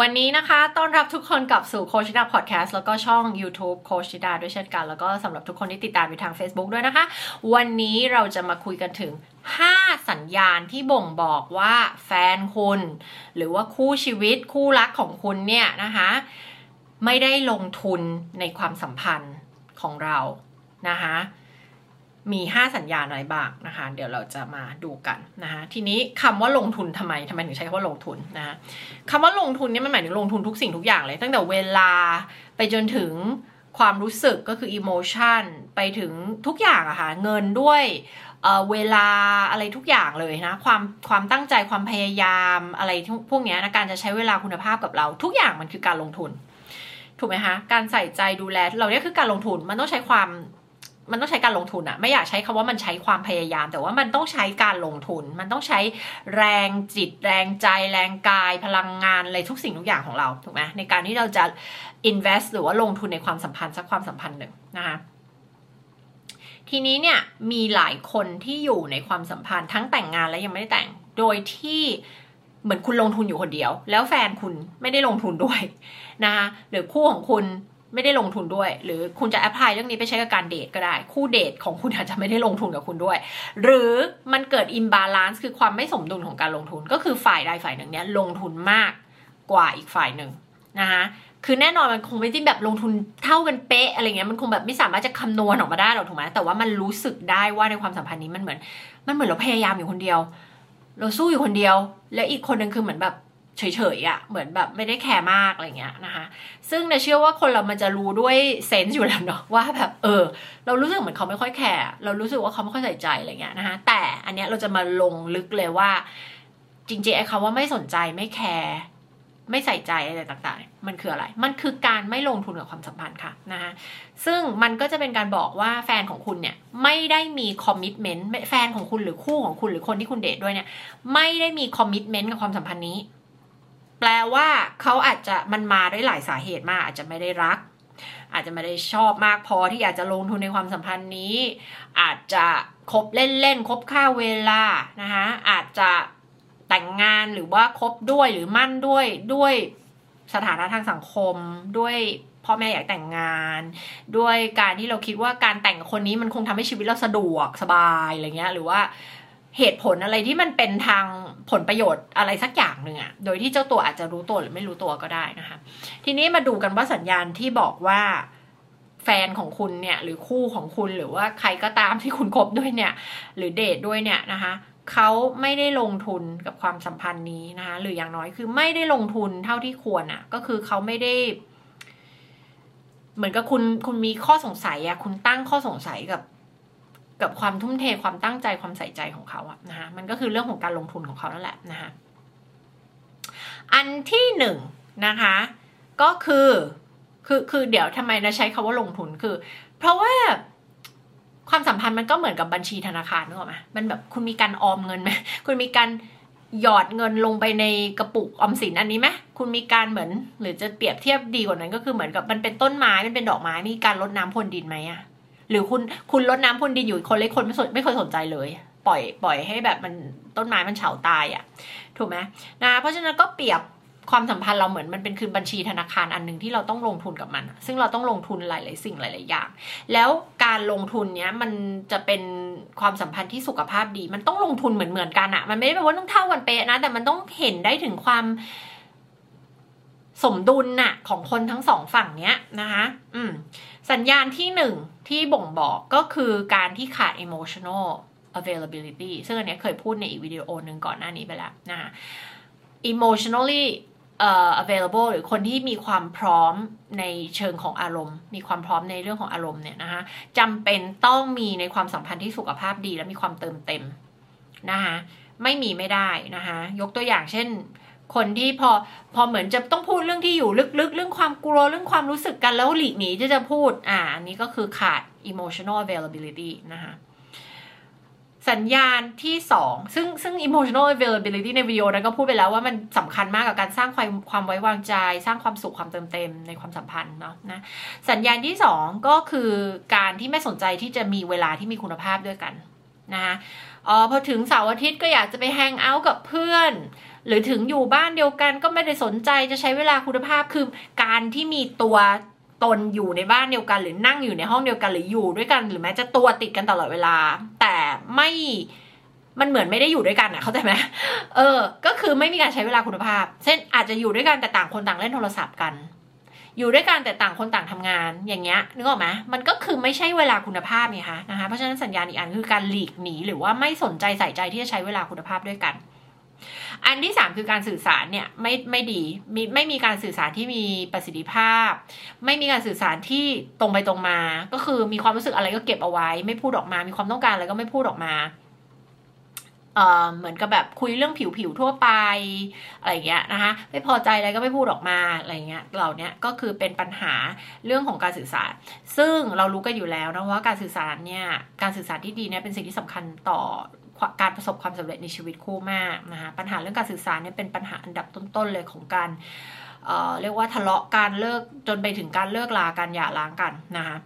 วันนี้นะคะต้อนรับทุกคนกลับสู่โคชชิดาพอดแคสต์แล้วก็ช่อง YouTube โคชชิดาด้วยเช่นกันแล้วก็สำหรับทุกคนที่ติดตามอยู่ทาง Facebook ด้วยนะคะวันนี้เราจะมาคุยกันถึง5สัญญาณที่บ่งบอกว่าแฟนคุณหรือว่าคู่ชีวิตคู่รักของคุณเนี่ยนะคะไม่ได้ลงทุนในความสัมพันธ์ของเรานะคะมี5สัญญาณอะไรบ้างนะคะเดี๋ยวเราจะมาดูกันนะคะทีนี้คำว่าลงทุนทำไมถึงใช้คำว่าลงทุนนะคะคำว่าลงทุนเนี่ยมันหมายถึงลงทุนทุกสิ่งทุกอย่างเลยตั้งแต่เวลาไปจนถึงความรู้สึกก็คือ emotion ไปถึงทุกอย่างอะค่ะเงินด้วยเวลาอะไรทุกอย่างเลยนะความตั้งใจความพยายามอะไรพวกนี้นะการจะใช้เวลาคุณภาพกับเราทุกอย่างมันคือการลงทุนถูกไหมคะการใส่ใจดูแลเราเนี่ยคือการลงทุนมันต้องใช้การลงทุนอะไม่อยากใช้คำว่ามันใช้ความพยายามแต่ว่ามันต้องใช้การลงทุนมันต้องใช้แรงจิตแรงใจแรงกายพลังงานอะไรทุกสิ่งทุกอย่างของเราถูกไหมในการที่เราจะ invest หรือว่าลงทุนในความสัมพันธ์สักความสัมพันธ์หนึ่งนะคะทีนี้เนี่ยมีหลายคนที่อยู่ในความสัมพันธ์ทั้งแต่งงานและยังไม่ได้แต่งโดยที่เหมือนคุณลงทุนอยู่คนเดียวแล้วแฟนคุณไม่ได้ลงทุนด้วยนะคะหรือคู่ของคุณไม่ได้ลงทุนด้วยหรือคุณจะแอพพลายเรื่องนี้ไปใช้กับการเดทก็ได้คู่เดทของคุณอาจจะไม่ได้ลงทุนกับคุณด้วยหรือมันเกิดอิมบาลานซ์คือความไม่สมดุลของการลงทุนก็คือฝ่ายใดฝ่ายหนึ่งเนี้ยลงทุนมากกว่าอีกฝ่ายหนึ่งนะคะคือแน่นอนมันคงไม่ได้แบบลงทุนเท่ากันเป๊ะอะไรเงี้ยมันคงแบบไม่สามารถจะคำนวณออกมาได้หรอกถูกไหมแต่ว่ามันรู้สึกได้ว่าในความสัมพันธ์นี้มันเหมือนเราพยายามอยู่คนเดียวเราสู้อยู่คนเดียวแล้วอีกคนนึงคือเหมือนแบบเฉยๆอ่ะเหมือนแบบไม่ได้แคร์มากอะไรเงี้ยนะคะซึ่งเชื่อว่าคนเรามันจะรู้ด้วยเซนส์อยู่แล้วเนาะว่าแบบเรารู้สึกเหมือนเขาไม่ค่อยแคร์เรารู้สึกว่าเขาไม่ค่อยใส่ใจอะไรเงี้ยนะคะแต่อันเนี้ยเราจะมาลงลึกเลยว่าจริงๆไอ้คำว่าไม่สนใจไม่แคร์ไม่ใส่ใจอะไรต่างๆมันคืออะไรมันคือการไม่ลงทุนกับความสัมพันธ์ค่ะนะคะซึ่งมันก็จะเป็นการบอกว่าแฟนของคุณเนี่ยไม่ได้มีคอมมิตเมนต์แฟนของคุณหรือคู่ของคุณหรือคนที่คุณเดทด้วยเนี่ยไม่ได้มีคอมมิตเมนต์กับความสัมพันธ์นี้แปลว่าเขาอาจจะมันมาด้วยหลายสาเหตุมากอาจจะไม่ได้รักอาจจะไม่ได้ชอบมากพอที่อยากจะลงทุนในความสัมพันธ์นี้อาจจะคบเล่นๆคบค่าเวลานะคะอาจจะแต่งงานหรือว่าคบด้วยหรือมั่นด้วยสถานะทางสังคมด้วยพ่อแม่อยากแต่งงานด้วยการที่เราคิดว่าการแต่งกับคนนี้มันคงทำให้ชีวิตเราสะดวกสบายอะไรเงี้ยหรือว่าเหตุผลอะไรที่มันเป็นทางผลประโยชน์อะไรสักอย่างหนึ่งอะโดยที่เจ้าตัวอาจจะรู้ตัวหรือไม่รู้ตัวก็ได้นะคะทีนี้มาดูกันว่าสัญญาณที่บอกว่าแฟนของคุณเนี่ยหรือคู่ของคุณหรือว่าใครก็ตามที่คุณคบด้วยเนี่ยหรือเดทด้วยเนี่ยนะคะเขาไม่ได้ลงทุนกับความสัมพันธ์นี้นะคะหรืออย่างน้อยคือไม่ได้ลงทุนเท่าที่ควรอะก็คือเขาไม่ได้เหมือนกับคุณมีข้อสงสัยอะคุณตั้งข้อสงสัยกับความทุ่มเทความตั้งใจความใส่ใจของเขาอะนะคะมันก็คือเรื่องของการลงทุนของเขานั่นแหละนะคะอันที่หนึ่งนะคะก็คือเดี๋ยวทำไมนะใช้คำว่าลงทุนคือเพราะว่าความสัมพันธ์มันก็เหมือนกับบัญชีธนาคารนึกออกไหมมันแบบคุณมีการออมเงินไหมคุณมีการหยอดเงินลงไปในกระปุกออมสินอันนี้ไหมคุณมีการเหมือนหรือจะเปรียบเทียบดีกว่านั้นก็คือเหมือนกับมันเป็นต้นไม้มันเป็นดอกไม้มีการรดน้ำพรวนดินไหมอะหรือคุณรดน้ำพรวนดินอยู่คนเล็กคนไม่เคยสนใจเลยปล่อยให้แบบมันต้นไม้มันเฉาตายอ่ะถูกไหมนะเพราะฉะนั้นก็เปรียบความสัมพันธ์เราเหมือนมันเป็นคือบัญชีธนาคารอันนึงที่เราต้องลงทุนกับมันซึ่งเราต้องลงทุนหลายๆสิ่งหลายๆอย่างแล้วการลงทุนเนี้ยมันจะเป็นความสัมพันธ์ที่สุขภาพดีมันต้องลงทุนเหมือนกันอ่ะมันไม่ได้แปลว่าต้องเท่ากันเป๊ะนะแต่มันต้องเห็นได้ถึงความสมดุลน่ะของคนทั้งสองฝั่งเนี้ยนะคะสัญญาณที่หนึ่งที่บ่งบอกก็คือการที่ขาด emotional availability ซึ่งอันนี้เคยพูดในอีกวิดีโอหนึ่งก่อนหน้านี้ไปแล้วนะคะ emotionally available หรือคนที่มีความพร้อมในเชิงของอารมณ์มีความพร้อมในเรื่องของอารมณ์เนี่ยนะคะจำเป็นต้องมีในความสัมพันธ์ที่สุขภาพดีและมีความเติมเต็มนะคะไม่มีไม่ได้นะคะยกตัวอย่างเช่นคนที่พอเหมือนจะต้องพูดเรื่องที่อยู่ลึกๆเรื่องความกลัวเรื่องความรู้สึกกันแล้วหลีกหนีจะพูดอันนี้ก็คือขาด emotional availability นะคะสัญญาณที่2ซึ่ง emotional availability ในวิดีโอนั้นก็พูดไปแล้วว่ามันสำคัญมากกับการสร้างความไว้วางใจสร้างความสุขความเติมเต็มในความสัมพันธ์เนาะนะสัญญาณที่2ก็คือการที่ไม่สนใจที่จะมีเวลาที่มีคุณภาพด้วยกันนะคะพอถึงเสาร์อาทิตย์ก็อยากจะไปแฮงเอาท์กับเพื่อน หรือถึงอยู่บ้านเดียวกันก็ไม่ได้สนใจจะใช้เวลาคุณภาพคือการที่มีตัวตนอยู่ในบ้านเดียวกันหรือนั่งอยู่ในห้องเดียวกันหรืออยู่ด้วยกันหรือแม้จะตัวติดกันตลอดเวลาแต่ไม่มันเหมือนไม่ได้อยู่ด้วยกันอ่ะเข้าใจไหมก็คือไม่มีการใช้เวลาคุณภาพเช่นอาจจะอยู่ด้วยกันแต่ต่างคนต่างเล่นโทรศัพท์กันอยู่ด้วยกันแต่ต่างคนต่างทำงานอย่างเงี้ยนึกออกไหมมันก็คือไม่ใช่เวลาคุณภาพไงคะนะคะเพราะฉะนั้นสัญญาณอีกอันคือการหลีกหนีหรือว่าไม่สนใจใส่ใจที่จะใช้เวลาคุณภาพด้วยกันอันที่3คือการสื่อสารเนี่ยไม่ดีไม่มีการสื่อสารที่มีประสิทธิภาพไม่มีการสื่อสารที่ตรงไปตรงมาก็คือมีความรู้สึกอะไรก็เก็บเอาไว้ไม่พูดออกมามีความต้องการอะไรก็ไม่พูดออกมาเหมือนกับแบบคุยเรื่องผิวทั่วไปอะไรเงี้ยนะคะไม่พอใจอะไรก็ไม่พูดออกมาอะไรเงี้ยเหล่านี้ก็คือเป็นปัญหาเรื่องของการสื่อสารซึ่งเรารู้กันอยู่แล้วนะว่าการสื่อสารเนี่ยการสื่อสารที่ดีเนี่ยเป็นสิ่งที่สำคัญต่อการประสบความสำเร็จในชีวิตคู่มากนะคะปัญหาเรื่องการสื่อสารเนี่ยเป็นปัญหาอันดับต้นๆเลยของการเรียกว่าทะเลาะการเลิกจนไปถึงการเลิกลากันหย่าร้างกันนะคะ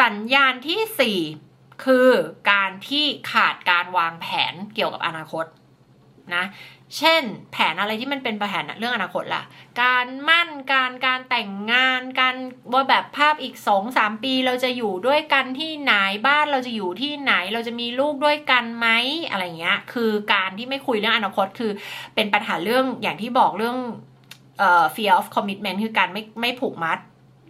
สัญญาณที่4คือการที่ขาดการวางแผนเกี่ยวกับอนาคตนะเช่นแผนอะไรที่มันเป็นแผนเรื่องอนาคตล่ะการมั่นการแต่งงานการว่าแบบภาพอีก 2-3 ปีเราจะอยู่ด้วยกันที่ไหนบ้านเราจะอยู่ที่ไหนเราจะมีลูกด้วยกันไหมอะไรเงี้ยคือการที่ไม่คุยเรื่องอนาคตคือเป็นปัญหาเรื่องอย่างที่บอกเรื่องfear of commitment คือการไม่ผูกมัด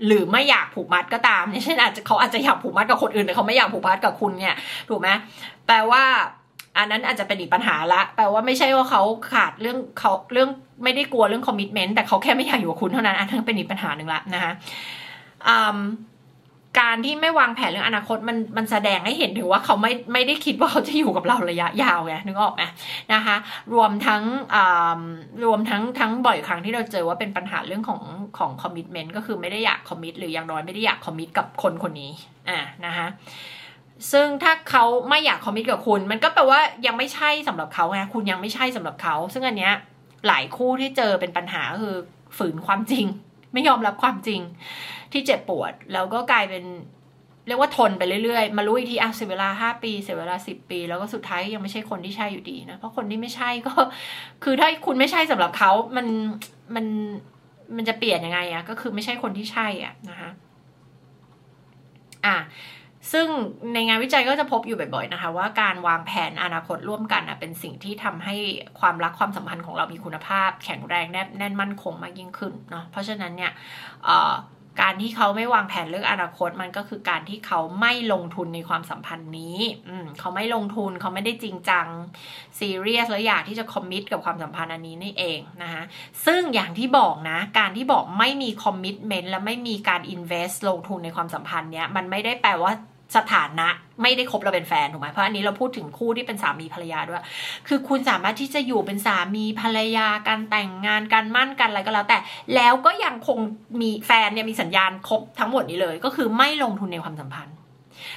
หรือไม่อยากผูกมัดก็ตามเนี่ยเช่นอาจจะเขาอาจจะอยากผูกมัดกับคนอื่นแต่เขาไม่อยากผูกมัดกับคุณเนี่ยถูกไหมแปลว่าอันนั้นอาจจะเป็นอีกปัญหาละแปลว่าไม่ใช่ว่าเขาขาดเรื่องเขาเรื่องไม่ได้กลัวเรื่องคอมมิชเมนต์แต่เขาแค่ไม่อยากอยู่กับคุณเท่านั้นอันนั้นเป็นอีกปัญหาหนึ่งละนะคะการที่ไม่วางแผนเรื่องอนาคตมันแสดงให้เห็นถึงว่าเขาไม่ได้คิดว่าเขาจะอยู่กับเราระยะยาวไงนึกออกไหมนะคะรวมทั้งบ่อยครั้งที่เราเจอว่าเป็นปัญหาเรื่องของคอมมิตเมนต์ก็คือไม่ได้อยากคอมมิตหรืออย่างน้อยไม่ได้อยากคอมมิตกับคนนี้นะคะซึ่งถ้าเขาไม่อยากคอมมิตกับคุณมันก็แปลว่ายังไม่ใช่สำหรับเขาไงคุณยังไม่ใช่สำหรับเขาซึ่งอันเนี้ยหลายคู่ที่เจอเป็นปัญหาคือฝืนความจริงไม่ยอมรับความจริงที่เจ็บปวดแล้วก็กลายเป็นเรียกว่าทนไปเรื่อยๆมารู้อีกทีอ่ะเสียเวลา5ปีเสียเวลา10ปีแล้วก็สุดท้ายยังไม่ใช่คนที่ใช่อยู่ดีนะเพราะคนที่ไม่ใช่ก็คือถ้าคุณไม่ใช่สำหรับเขามันจะเปลี่ยนยังไงอ่ะก็คือไม่ใช่คนที่ใช่อ่ะนะคะซึ่งในงานวิจัยก็จะพบอยู่บ่อยๆนะคะว่าการวางแผนอนาคตร่วมกันเป็นสิ่งที่ทำให้ความรักความสัมพันธ์ของเรามีคุณภาพแข็งแรงแน่นมั่นคงมากยิ่งขึ้นเนาะเพราะฉะนั้นเนี่ยการที่เขาไม่วางแผนเรื่องอนาคตมันก็คือการที่เขาไม่ลงทุนในความสัมพันธ์นี้เขาไม่ลงทุนเขาไม่ได้จริงจังซีเรียสและอยากที่จะคอมมิตกับความสัมพันธ์อันนี้นี่เองนะคะซึ่งอย่างที่บอกนะการที่บอกไม่มีคอมมิตเมนต์และไม่มีการอินเวสต์ลงทุนในความสัมพันธ์เนี้ยมันไม่ได้แปลว่าสถานะไม่ได้คบเราเป็นแฟนถูกไหมเพราะอันนี้เราพูดถึงคู่ที่เป็นสามีภรรยาด้วยคือคุณสามารถที่จะอยู่เป็นสามีภรรยาการแต่งงานการมั่นกันอะไรก็แล้วแต่แล้วก็ยังคงมีแฟนเนี่ยมีสัญญาณคบทั้งหมดนี้เลยก็คือไม่ลงทุนในความสัมพันธ์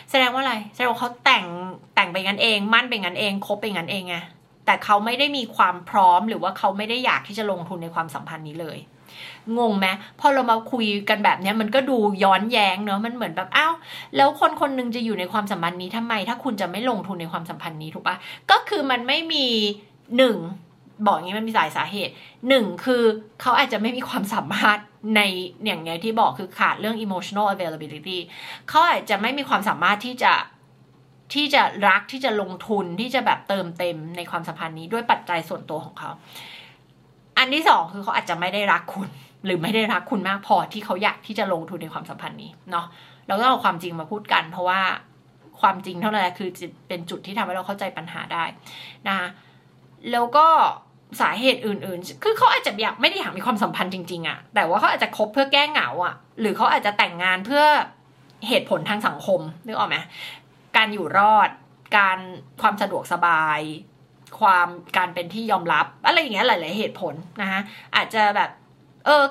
แสดงว่าอะไรแสดงว่าเขาแต่งไปงั้นเองมั่นไปงั้นเองคบไปงั้นเองไงแต่เขาไม่ได้มีความพร้อมหรือว่าเขาไม่ได้อยากที่จะลงทุนในความสัมพันธ์นี้เลยงงไหมพอเรามาคุยกันแบบนี้มันก็ดูย้อนแย้งเนาะมันเหมือนแบบอ้าวแล้วคนคนนึงจะอยู่ในความสัมพันธ์นี้ทำไมถ้าคุณจะไม่ลงทุนในความสัมพันธ์นี้ถูกปะก็คือมันไม่มี1บอกอย่างนี้มันมีหลายสาเหตุ1คือเขาอาจจะไม่มีความสามารถในอย่างไงที่บอกคือขาดเรื่อง emotional availability เขาอาจจะไม่มีความสามารถที่จะรักที่จะลงทุนที่จะแบบเติมเต็มในความสัมพันธ์นี้ด้วยปัจจัยส่วนตัวของเขาอันที่สองคือเขาอาจจะไม่ได้รักคุณหรือไม่ได้รักคุณมากพอที่เขาอยากที่จะลงทุนในความสัมพันธ์นี้เนาะเราก็เอาความจริงมาพูดกันเพราะว่าความจริงเท่านั้นแหละคือเป็นจุดที่ทำให้เราเข้าใจปัญหาได้นะแล้วก็สาเหตุอื่นๆคือเขาอาจจะอยากไม่ได้อยากมีความสัมพันธ์จริงๆอะแต่ว่าเขาอาจจะคบเพื่อแก้เหงาอะหรือเขาอาจจะแต่งงานเพื่อเหตุผลทางสังคมนึกออกไหมการอยู่รอดการความสะดวกสบายการเป็นที่ยอมรับอะไรอย่างเงี้ยหลายๆเหตุผลนะคะอาจจะแบบ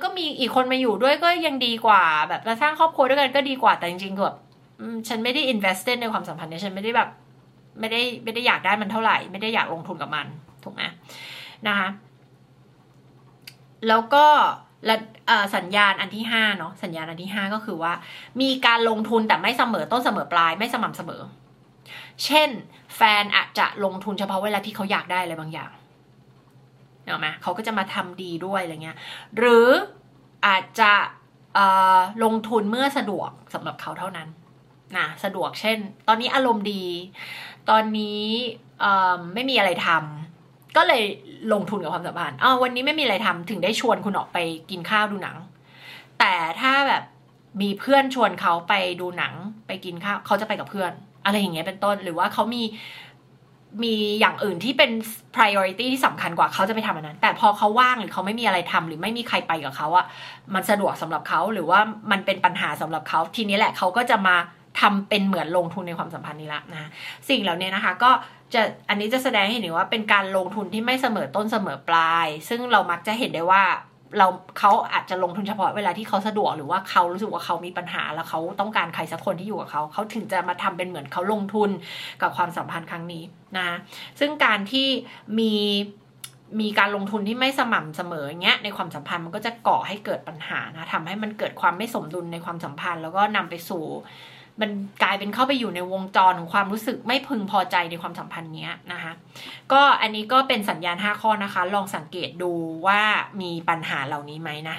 ก็มีอีกคนมาอยู่ด้วยก็ยังดีกว่าแบบเราสร้างครอบครัวด้วยกันก็ดีกว่าแต่จริงๆแบบฉันไม่ได้ invested ในความสัมพันธ์เนี่ยฉันไม่ได้แบบไม่ได้อยากได้มันเท่าไหร่ไม่ได้อยากลงทุนกับมันถูกไหมนะคะแล้วก็สัญญาณอันที่5เนาะสัญญาณอันที่5ก็คือว่ามีการลงทุนแต่ไม่เสมอต้นเสมอปลายไม่สม่ำเสมอเช่นแฟนอาจจะลงทุนเฉพาะเวลาที่เขาอยากได้อะไรบางอย่าง เนาะไหมเขาก็จะมาทำดีด้วยอะไรเงี้ยหรืออาจจะลงทุนเมื่อสะดวกสำหรับเขาเท่านั้นนะสะดวกเช่นตอนนี้อารมณ์ดีตอนนี้ไม่มีอะไรทำก็เลยลงทุนกับความสัมพันธ์วันนี้ไม่มีอะไรทำถึงได้ชวนคุณออกไปกินข้าวดูหนังแต่ถ้าแบบมีเพื่อนชวนเขาไปดูหนังไปกินข้าวเขาจะไปกับเพื่อนอะไรอย่างเงี้ยเป็นต้นหรือว่าเขามีอย่างอื่นที่เป็น priority ที่สำคัญกว่าเขาจะไปทำอันนั้นแต่พอเขาว่างหรือเขาไม่มีอะไรทำหรือไม่มีใครไปกับเขาอะมันสะดวกสำหรับเขาหรือว่ามันเป็นปัญหาสำหรับเขาทีนี้แหละเขาก็จะมาทำเป็นเหมือนลงทุนในความสัมพันธ์นี้ละนะสิ่งเหล่านี้นะคะก็จะอันนี้จะแสดงให้เห็นว่าเป็นการลงทุนที่ไม่เสมอต้นเสมอปลายซึ่งเรามักจะเห็นได้ว่าเขาอาจจะลงทุนเฉพาะเวลาที่เขาสะดวกหรือว่าเขารู้สึกว่าเขามีปัญหาแล้วเขาต้องการใครสักคนที่อยู่กับเขาถึงจะมาทำเป็นเหมือนเขาลงทุนกับความสัมพันธ์ครั้งนี้นะซึ่งการที่มีการลงทุนที่ไม่สม่ำเสมออย่างเงี้ยในความสัมพันธ์มันก็จะก่อให้เกิดปัญหานะทำให้มันเกิดความไม่สมดุลในความสัมพันธ์แล้วก็นำไปสู่มันกลายเป็นเข้าไปอยู่ในวงจรของความรู้สึกไม่พึงพอใจในความสัมพันธ์เนี้ยนะคะก็อันนี้ก็เป็นสัญญาณ5ข้อนะคะลองสังเกตดูว่ามีปัญหาเหล่านี้ไหมนะ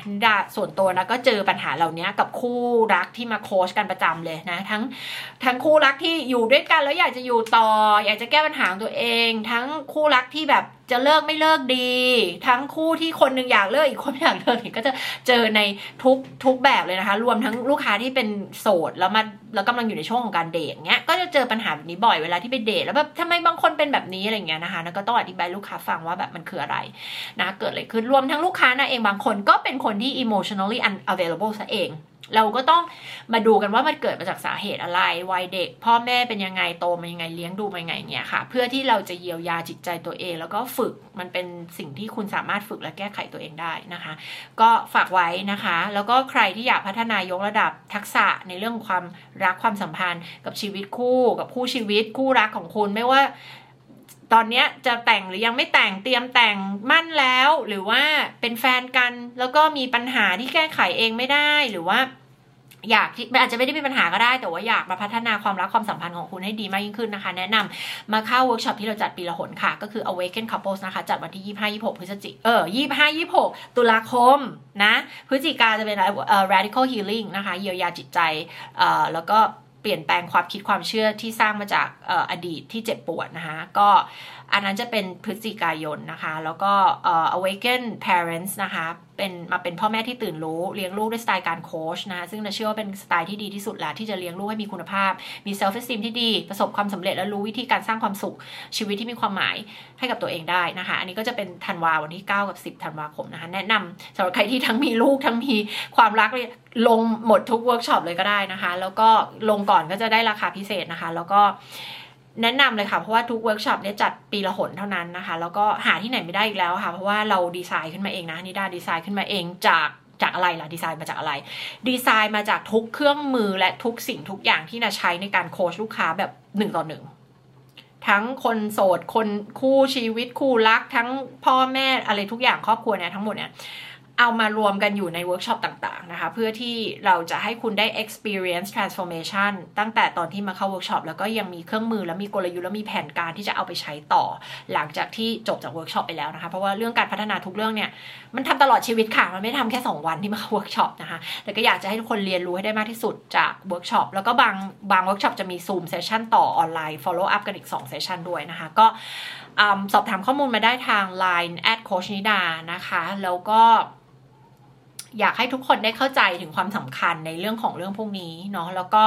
ส่วนตัวนะก็เจอปัญหาเหล่านี้กับคู่รักที่มาโค้ชกันประจำเลยนะทั้งคู่รักที่อยู่ด้วยกันแล้วอยากจะอยู่ต่ออยากจะแก้ปัญหาตัวเองทั้งคู่รักที่แบบจะเลิกไม่เลิกดีทั้งคู่ที่คนหนึ่งอยากเลิกอีกคนไม่อยากเลิกเนี่ยก็จะเจอในทุกแบบเลยนะคะรวมทั้งลูกค้าที่เป็นโสดแล้วกำลังอยู่ในช่วงของการเดทเงี้ยก็จะเจอปัญหาแบบนี้บ่อยเวลาที่ไปเดทแล้วแบบทำไมบางคนเป็นแบบนี้อะไรเงี้ยนะคะแล้วก็ต้องอธิบายลูกค้าฟังว่าแบบมันคืออะไรนะเกิดอะไรขึ้นรวมทั้งลูกค้านะเองบางคนก็เป็นคนที่ emotionally unavailable ซะเองเราก็ต้องมาดูกันว่ามันเกิดมาจากสาเหตุอะไรวัยเด็กพ่อแม่เป็นยังไงโตมายังไงเลี้ยงดูมายังไงเนี่ยค่ะเพื่อที่เราจะเยียวยาจิตใจตัวเองแล้วก็ฝึกมันเป็นสิ่งที่คุณสามารถฝึกและแก้ไขตัวเองได้นะคะก็ฝากไว้นะคะแล้วก็ใครที่อยากพัฒนายกระดับทักษะในเรื่องความรักความสัมพันธ์กับชีวิตคู่กับคู่ชีวิตคู่รักของคุณไม่ว่าตอนนี้จะแต่งหรือยังไม่แต่งเตรียมแต่งมั่นแล้วหรือว่าเป็นแฟนกันแล้วก็มีปัญหาที่แก้ไขเองไม่ได้หรือว่าอยากที่อาจจะไม่ได้มีปัญหาก็ได้แต่ว่าอยากมาพัฒนาความรักความสัมพันธ์ของคุณให้ดีมากยิ่งขึ้นนะคะแนะนำมาเข้าเวิร์กช็อปที่เราจัดปีละหนค่ะก็คือ Awakened Couples นะคะจัดวันที่25-26 ตุลาคมนะพฤศจิกาจะเป็น Radical Healing นะคะเยียวยาจิตใจแล้วก็เปลี่ยนแปลงความคิดความเชื่อที่สร้างมาจากอดีตที่เจ็บปวดนะคะก็อันนั้นจะเป็นพฤศจิกายนนะคะแล้วก็ Awakened Parents นะคะเป็นพ่อแม่ที่ตื่นรู้เลี้ยงลูกด้วยสไตล์การโค้ชนะคะซึ่งเราเชื่อว่าเป็นสไตล์ที่ดีที่สุดแล้วที่จะเลี้ยงลูกให้มีคุณภาพมี self esteem ที่ดีประสบความสำเร็จและรู้วิธีการสร้างความสุขชีวิตที่มีความหมายให้กับตัวเองได้นะคะอันนี้ก็จะเป็นธันวาวันที่9กับ10ธันวาคมนะคะแนะนำสำหรับใครที่ทั้งมีลูกทั้งมีความรักลงหมดทุกเวิร์กช็อปเลยก็ได้นะคะแล้วก็ลงก่อนก็จะได้ราคาพิเศษนะคะแล้วก็แนะนำเลยค่ะเพราะว่าทุกเวิร์กช็อปเนี่ยจัดปีละหนเท่านั้นนะคะแล้วก็หาที่ไหนไม่ได้อีกแล้วค่ะเพราะว่าเราดีไซน์ขึ้นมาเองนะนิดาดีไซน์ขึ้นมาเองจากอะไรล่ะดีไซน์มาจากอะไรดีไซน์มาจากทุกเครื่องมือและทุกสิ่งทุกอย่างที่นาใช้ในการโค้ชลูกค้าแบบ1 ต่อ 1ทั้งคนโสดคนคู่ชีวิตคู่รักทั้งพ่อแม่อะไรทุกอย่างครอบครัวเนี่ยทั้งหมดเนี่ยเอามารวมกันอยู่ในเวิร์กช็อปต่างๆนะคะเพื่อที่เราจะให้คุณได้ experience transformation ตั้งแต่ตอนที่มาเข้าเวิร์กช็อปแล้วก็ยังมีเครื่องมือและมีกลยุทธ์และมีแผนการที่จะเอาไปใช้ต่อหลังจากที่จบจากเวิร์กช็อปไปแล้วนะคะเพราะว่าเรื่องการพัฒนาทุกเรื่องเนี่ยมันทำตลอดชีวิตค่ะมันไม่ทำแค่2วันที่มาเข้าเวิร์กช็อปนะคะแต่ก็อยากจะให้ทุกคนเรียนรู้ให้ได้มากที่สุดจากเวิร์กช็อปแล้วก็บางเวิร์กช็อปจะมี Zoom session ต่อออนไลน์ follow up กันอีก2 session ด้วยนะคะก็สอบถามข้อมูลมาได้ทาง Line @coachnida นะคะแล้วก็อยากให้ทุกคนได้เข้าใจถึงความสำคัญในเรื่องของเรื่องพวกนี้เนาะแล้วก็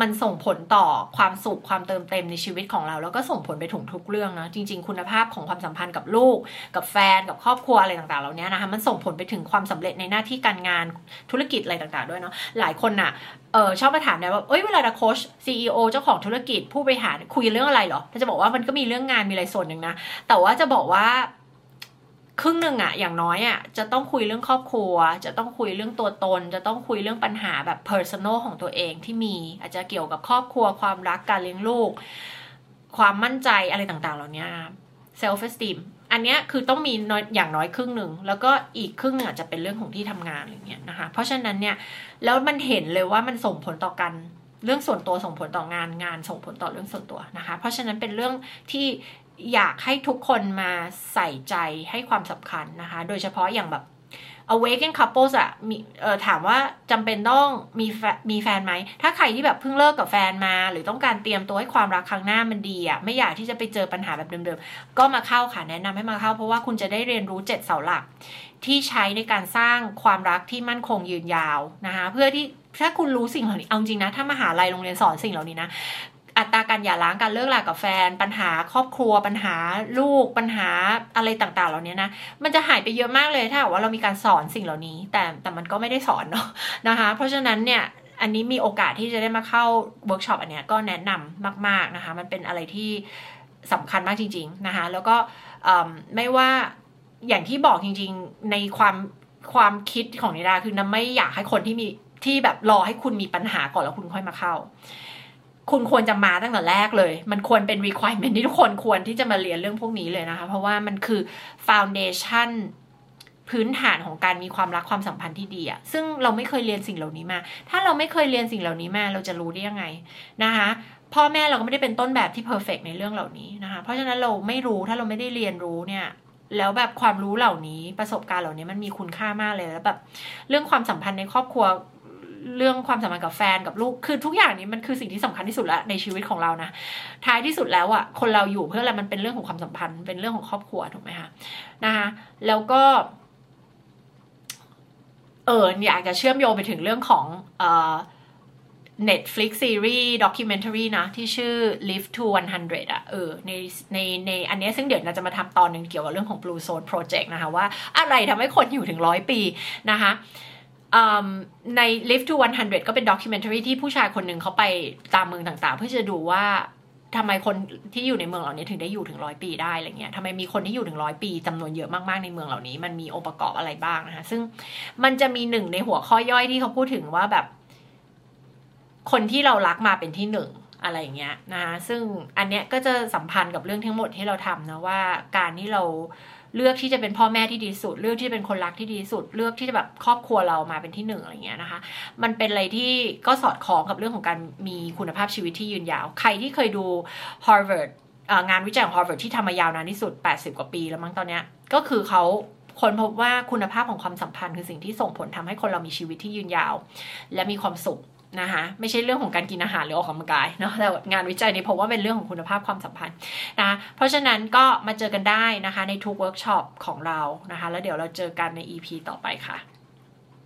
มันส่งผลต่อความสุขความเติมเต็มในชีวิตของเราแล้วก็ส่งผลไปถึงทุกเรื่องนะจริงๆคุณภาพของความสัมพันธ์กับลูกกับแฟนกับครอบครัวอะไรต่างๆเหล่านี้นะคะมันส่งผลไปถึงความสำเร็จในหน้าที่การงานธุรกิจอะไรต่างๆด้วยเนาะหลายคนน่ะชอบมาถามนะว่าเวลาเราโค้ช CEO เจ้าของธุรกิจผู้บริหารคุยเรื่องอะไรหรอจะบอกว่ามันก็มีเรื่องงานมีอะไรส่วนหนึ่งนะแต่ว่าจะบอกว่าครึ่งหนึ่งอะอย่างน้อยอะจะต้องคุยเรื่องครอบครัวจะต้องคุยเรื่องตัวตนจะต้องคุยเรื่องปัญหาแบบ personal ของตัวเองที่มีอาจจะเกี่ยวกับครอบครัวความรักการเลี้ยงลูกความมั่นใจอะไรต่างๆเหล่านี้ self esteem อันนี้คือต้องมีอย่างน้อยครึ่งหนึ่งแล้วก็อีกครึ่งหนึ่งอาจจะเป็นเรื่องของที่ทำงานอะไรเงี้ยนะคะเพราะฉะนั้นเนี่ยแล้วมันเห็นเลยว่ามันส่งผลต่อกันเรื่องส่วนตัวส่งผลต่องานงานส่งผลต่อเรื่องส่วนตัวนะคะเพราะฉะนั้นเป็นเรื่องที่ อยากให้ทุกคนมาใส่ใจให้ความสำคัญนะคะโดยเฉพาะอย่างแบบ Awakened Couples อะถามว่าจำเป็นต้องมีแฟนไหมถ้าใครที่แบบเพิ่งเลิกกับแฟนมาหรือต้องการเตรียมตัวให้ความรักครั้งหน้ามันดีอะไม่อยากที่จะไปเจอปัญหาแบบเดิมๆก็มาเข้าค่ะแนะนำให้มาเข้าเพราะว่าคุณจะได้เรียนรู้7เสาหลักที่ใช้ในการสร้างความรักที่มั่นคงยืนยาวนะคะเพื่อที่ถ้าคุณรู้สิ่งเหล่านี้เอาจริงนะถ้ามหาลัยโรงเรียนสอนสิ่งเหล่านี้นะอัตราการหย่าร้างการเลิกรากับแฟนปัญหาครอบครัวปัญหาลูกปัญหาอะไรต่างๆเหล่านี้นะมันจะหายไปเยอะมากเลยถ้าว่าเรามีการสอนสิ่งเหล่านี้แต่มันก็ไม่ได้สอนเนาะนะคะเพราะฉะนั้นเนี่ยอันนี้มีโอกาสที่จะได้มาเข้าเวิร์กช็อปอันเนี้ยก็แนะนำมากๆนะคะมันเป็นอะไรที่สำคัญมากจริงๆนะคะแล้วก็ไม่ว่าอย่างที่บอกจริงๆในความคิดของนิดาคือน้ำไม่อยากให้คนที่แบบรอให้คุณมีปัญหาก่อนแล้วคุณค่อยมาเข้าคุณควรจะมาตั้งแต่แรกเลยมันควรเป็น requirement ที่ทุกคนควรที่จะมาเรียนเรื่องพวกนี้เลยนะคะเพราะว่ามันคือ foundation พื้นฐานของการมีความรักความสัมพันธ์ที่ดีอะซึ่งเราไม่เคยเรียนสิ่งเหล่านี้มาถ้าเราไม่เคยเรียนสิ่งเหล่านี้มาเราจะรู้ได้ยังไงนะคะพ่อแม่เราก็ไม่ได้เป็นต้นแบบที่ perfect ในเรื่องเหล่านี้นะคะเพราะฉะนั้นเราไม่รู้ถ้าเราไม่ได้เรียนรู้เนี่ยแล้วแบบความรู้เหล่านี้ประสบการณ์เหล่านี้มันมีคุณค่ามากเลยแล้วแบบเรื่องความสัมพันธ์ในครอบครัวเรื่องความสัมพันธ์กับแฟนกับลูกคือทุกอย่างนี้มันคือสิ่งที่สำคัญที่สุดแล้วในชีวิตของเรานะท้ายที่สุดแล้วอ่ะคนเราอยู่เพื่ออะไรมันเป็นเรื่องของความสัมพันธ์เป็นเรื่องของครอบครัวถูกไหมคะนะคะแล้วก็อยากจะเชื่อมโยงไปถึงเรื่องของNetflix series documentary นะที่ชื่อ Live to 100 อ่ะในอันนี้ซึ่งเดี๋ยวเราจะมาทำตอนนึงเกี่ยวกับเรื่องของ Blue Zone Project นะคะว่าอะไรทำให้คนอยู่ถึง100ปีนะคะใน Live to 100 ก็เป็น documentary ที่ผู้ชายคนหนึ่งเขาไปตามเมืองต่างๆเพื่อจะดูว่าทำไมคนที่อยู่ในเมืองเหล่านี้ถึงได้อยู่ถึง100ปีได้อะไรเงี้ยทำไมมีคนที่อยู่ถึง100ปีจำนวนเยอะมากๆในเมืองเหล่านี้มันมีองค์ประกอบอะไรบ้างนะคะซึ่งมันจะมีหนึ่งในหัวข้อย่อยที่เขาพูดถึงว่าแบบคนที่เรารักมาเป็นที่หนึ่งอะไรอย่างเงี้ยนะคะซึ่งอันเนี้ยก็จะสัมพันธ์กับเรื่องทั้งหมดที่เราทำนะว่าการที่เราเลือกที่จะเป็นพ่อแม่ที่ดีสุดเลือกที่จะเป็นคนรักที่ดีสุดเลือกที่จะแบบครอบครัวเรามาเป็นที่หนึ่งอะไรเงี้ยนะคะมันเป็นอะไรที่ก็สอดคล้องกับเรื่องของการมีคุณภาพชีวิตที่ยืนยาวใครที่เคยดู Harvard งานวิจัยของ Harvard ที่ทำมายาวนานที่สุด80กว่าปีแล้วมั้งตอนเนี้ยก็คือเขาคนพบว่าคุณภาพของความสัมพันธ์คือสิ่งที่ส่งผลทำให้คนเรามีชีวิตที่ยืนยาวและมีความสุขนะคะไม่ใช่เรื่องของการกินอาหารหรือออกกำลังกายเนาะแต่งานวิจัยนี้พบว่าเป็นเรื่องของคุณภาพความสัมพันธ์นะคะเพราะฉะนั้นก็มาเจอกันได้นะคะในทุกเวิร์กช็อปของเรานะคะแล้วเดี๋ยวเราเจอกันใน EP ต่อไปค่ะ